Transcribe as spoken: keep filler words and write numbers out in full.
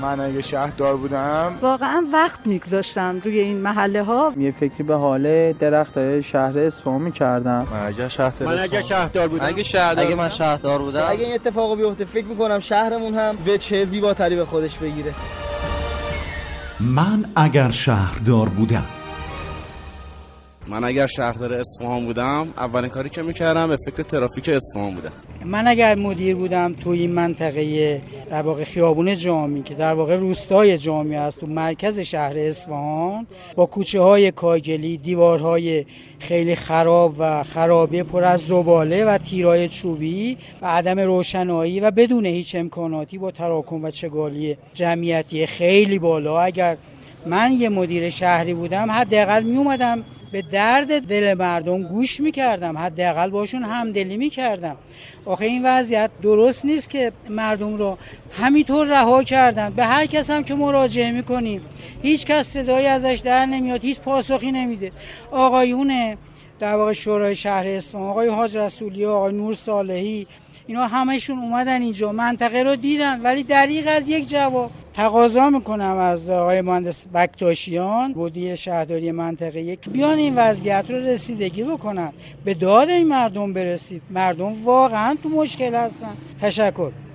من اگه شهردار بودم واقعا وقت میگذاشتم روی این محله ها، یه فکری به حال درختای شهر اصفهان می‌کردم. من اگه شهردار من اگه شهردار بودم اگه شهردار اگه من شهردار بودم اگه این اتفاقو بیفته فکر می‌کنم شهرمون هم به چه زیباتری به خودش بگیره. من اگر شهردار بودم من اگر شهردار اصفهان بودم اولین کاری که میکردم به فکر ترافیک اصفهان بودم. من اگر مدیر بودم تو این منطقه در واقع خیابون جامی که در واقع روستای جامی است تو مرکز شهر اصفهان با کوچه های کاگلی، دیوارهای خیلی خراب و خرابه پر از زباله و تیرای چوبی و عدم روشنایی و بدون هیچ امکاناتی با تراکم و چگالی جمعیتی خیلی بالا، اگر من یه مدیر شهری بودم حداقل می اومدم به درد دل مردم گوش میکردم، حداقل باشون همدلی میکردم. آخه این وضعیت درست نیست که مردم رو همینطور رها کردن. به هر کس هم که مراجعه میکنیم هیچ کس صدایی ازش در نمیاد، هیچ پاسخی نمیده. آقایون در واقع شورای شهر اصفهان، آقای حاج رسولی، آقای نور صالحی، اینا همهشون اومدن اینجا منطقه رو دیدن ولی دریغ از یک جواب. تقاضا میکنم از آقای مهندس بکتاشیان مدیر شهرداری منطقه یک بیان این وضعیت رو رسیدگی بکنن، به داد این مردم برسید. مردم واقعا تو مشکل هستن. تشکر.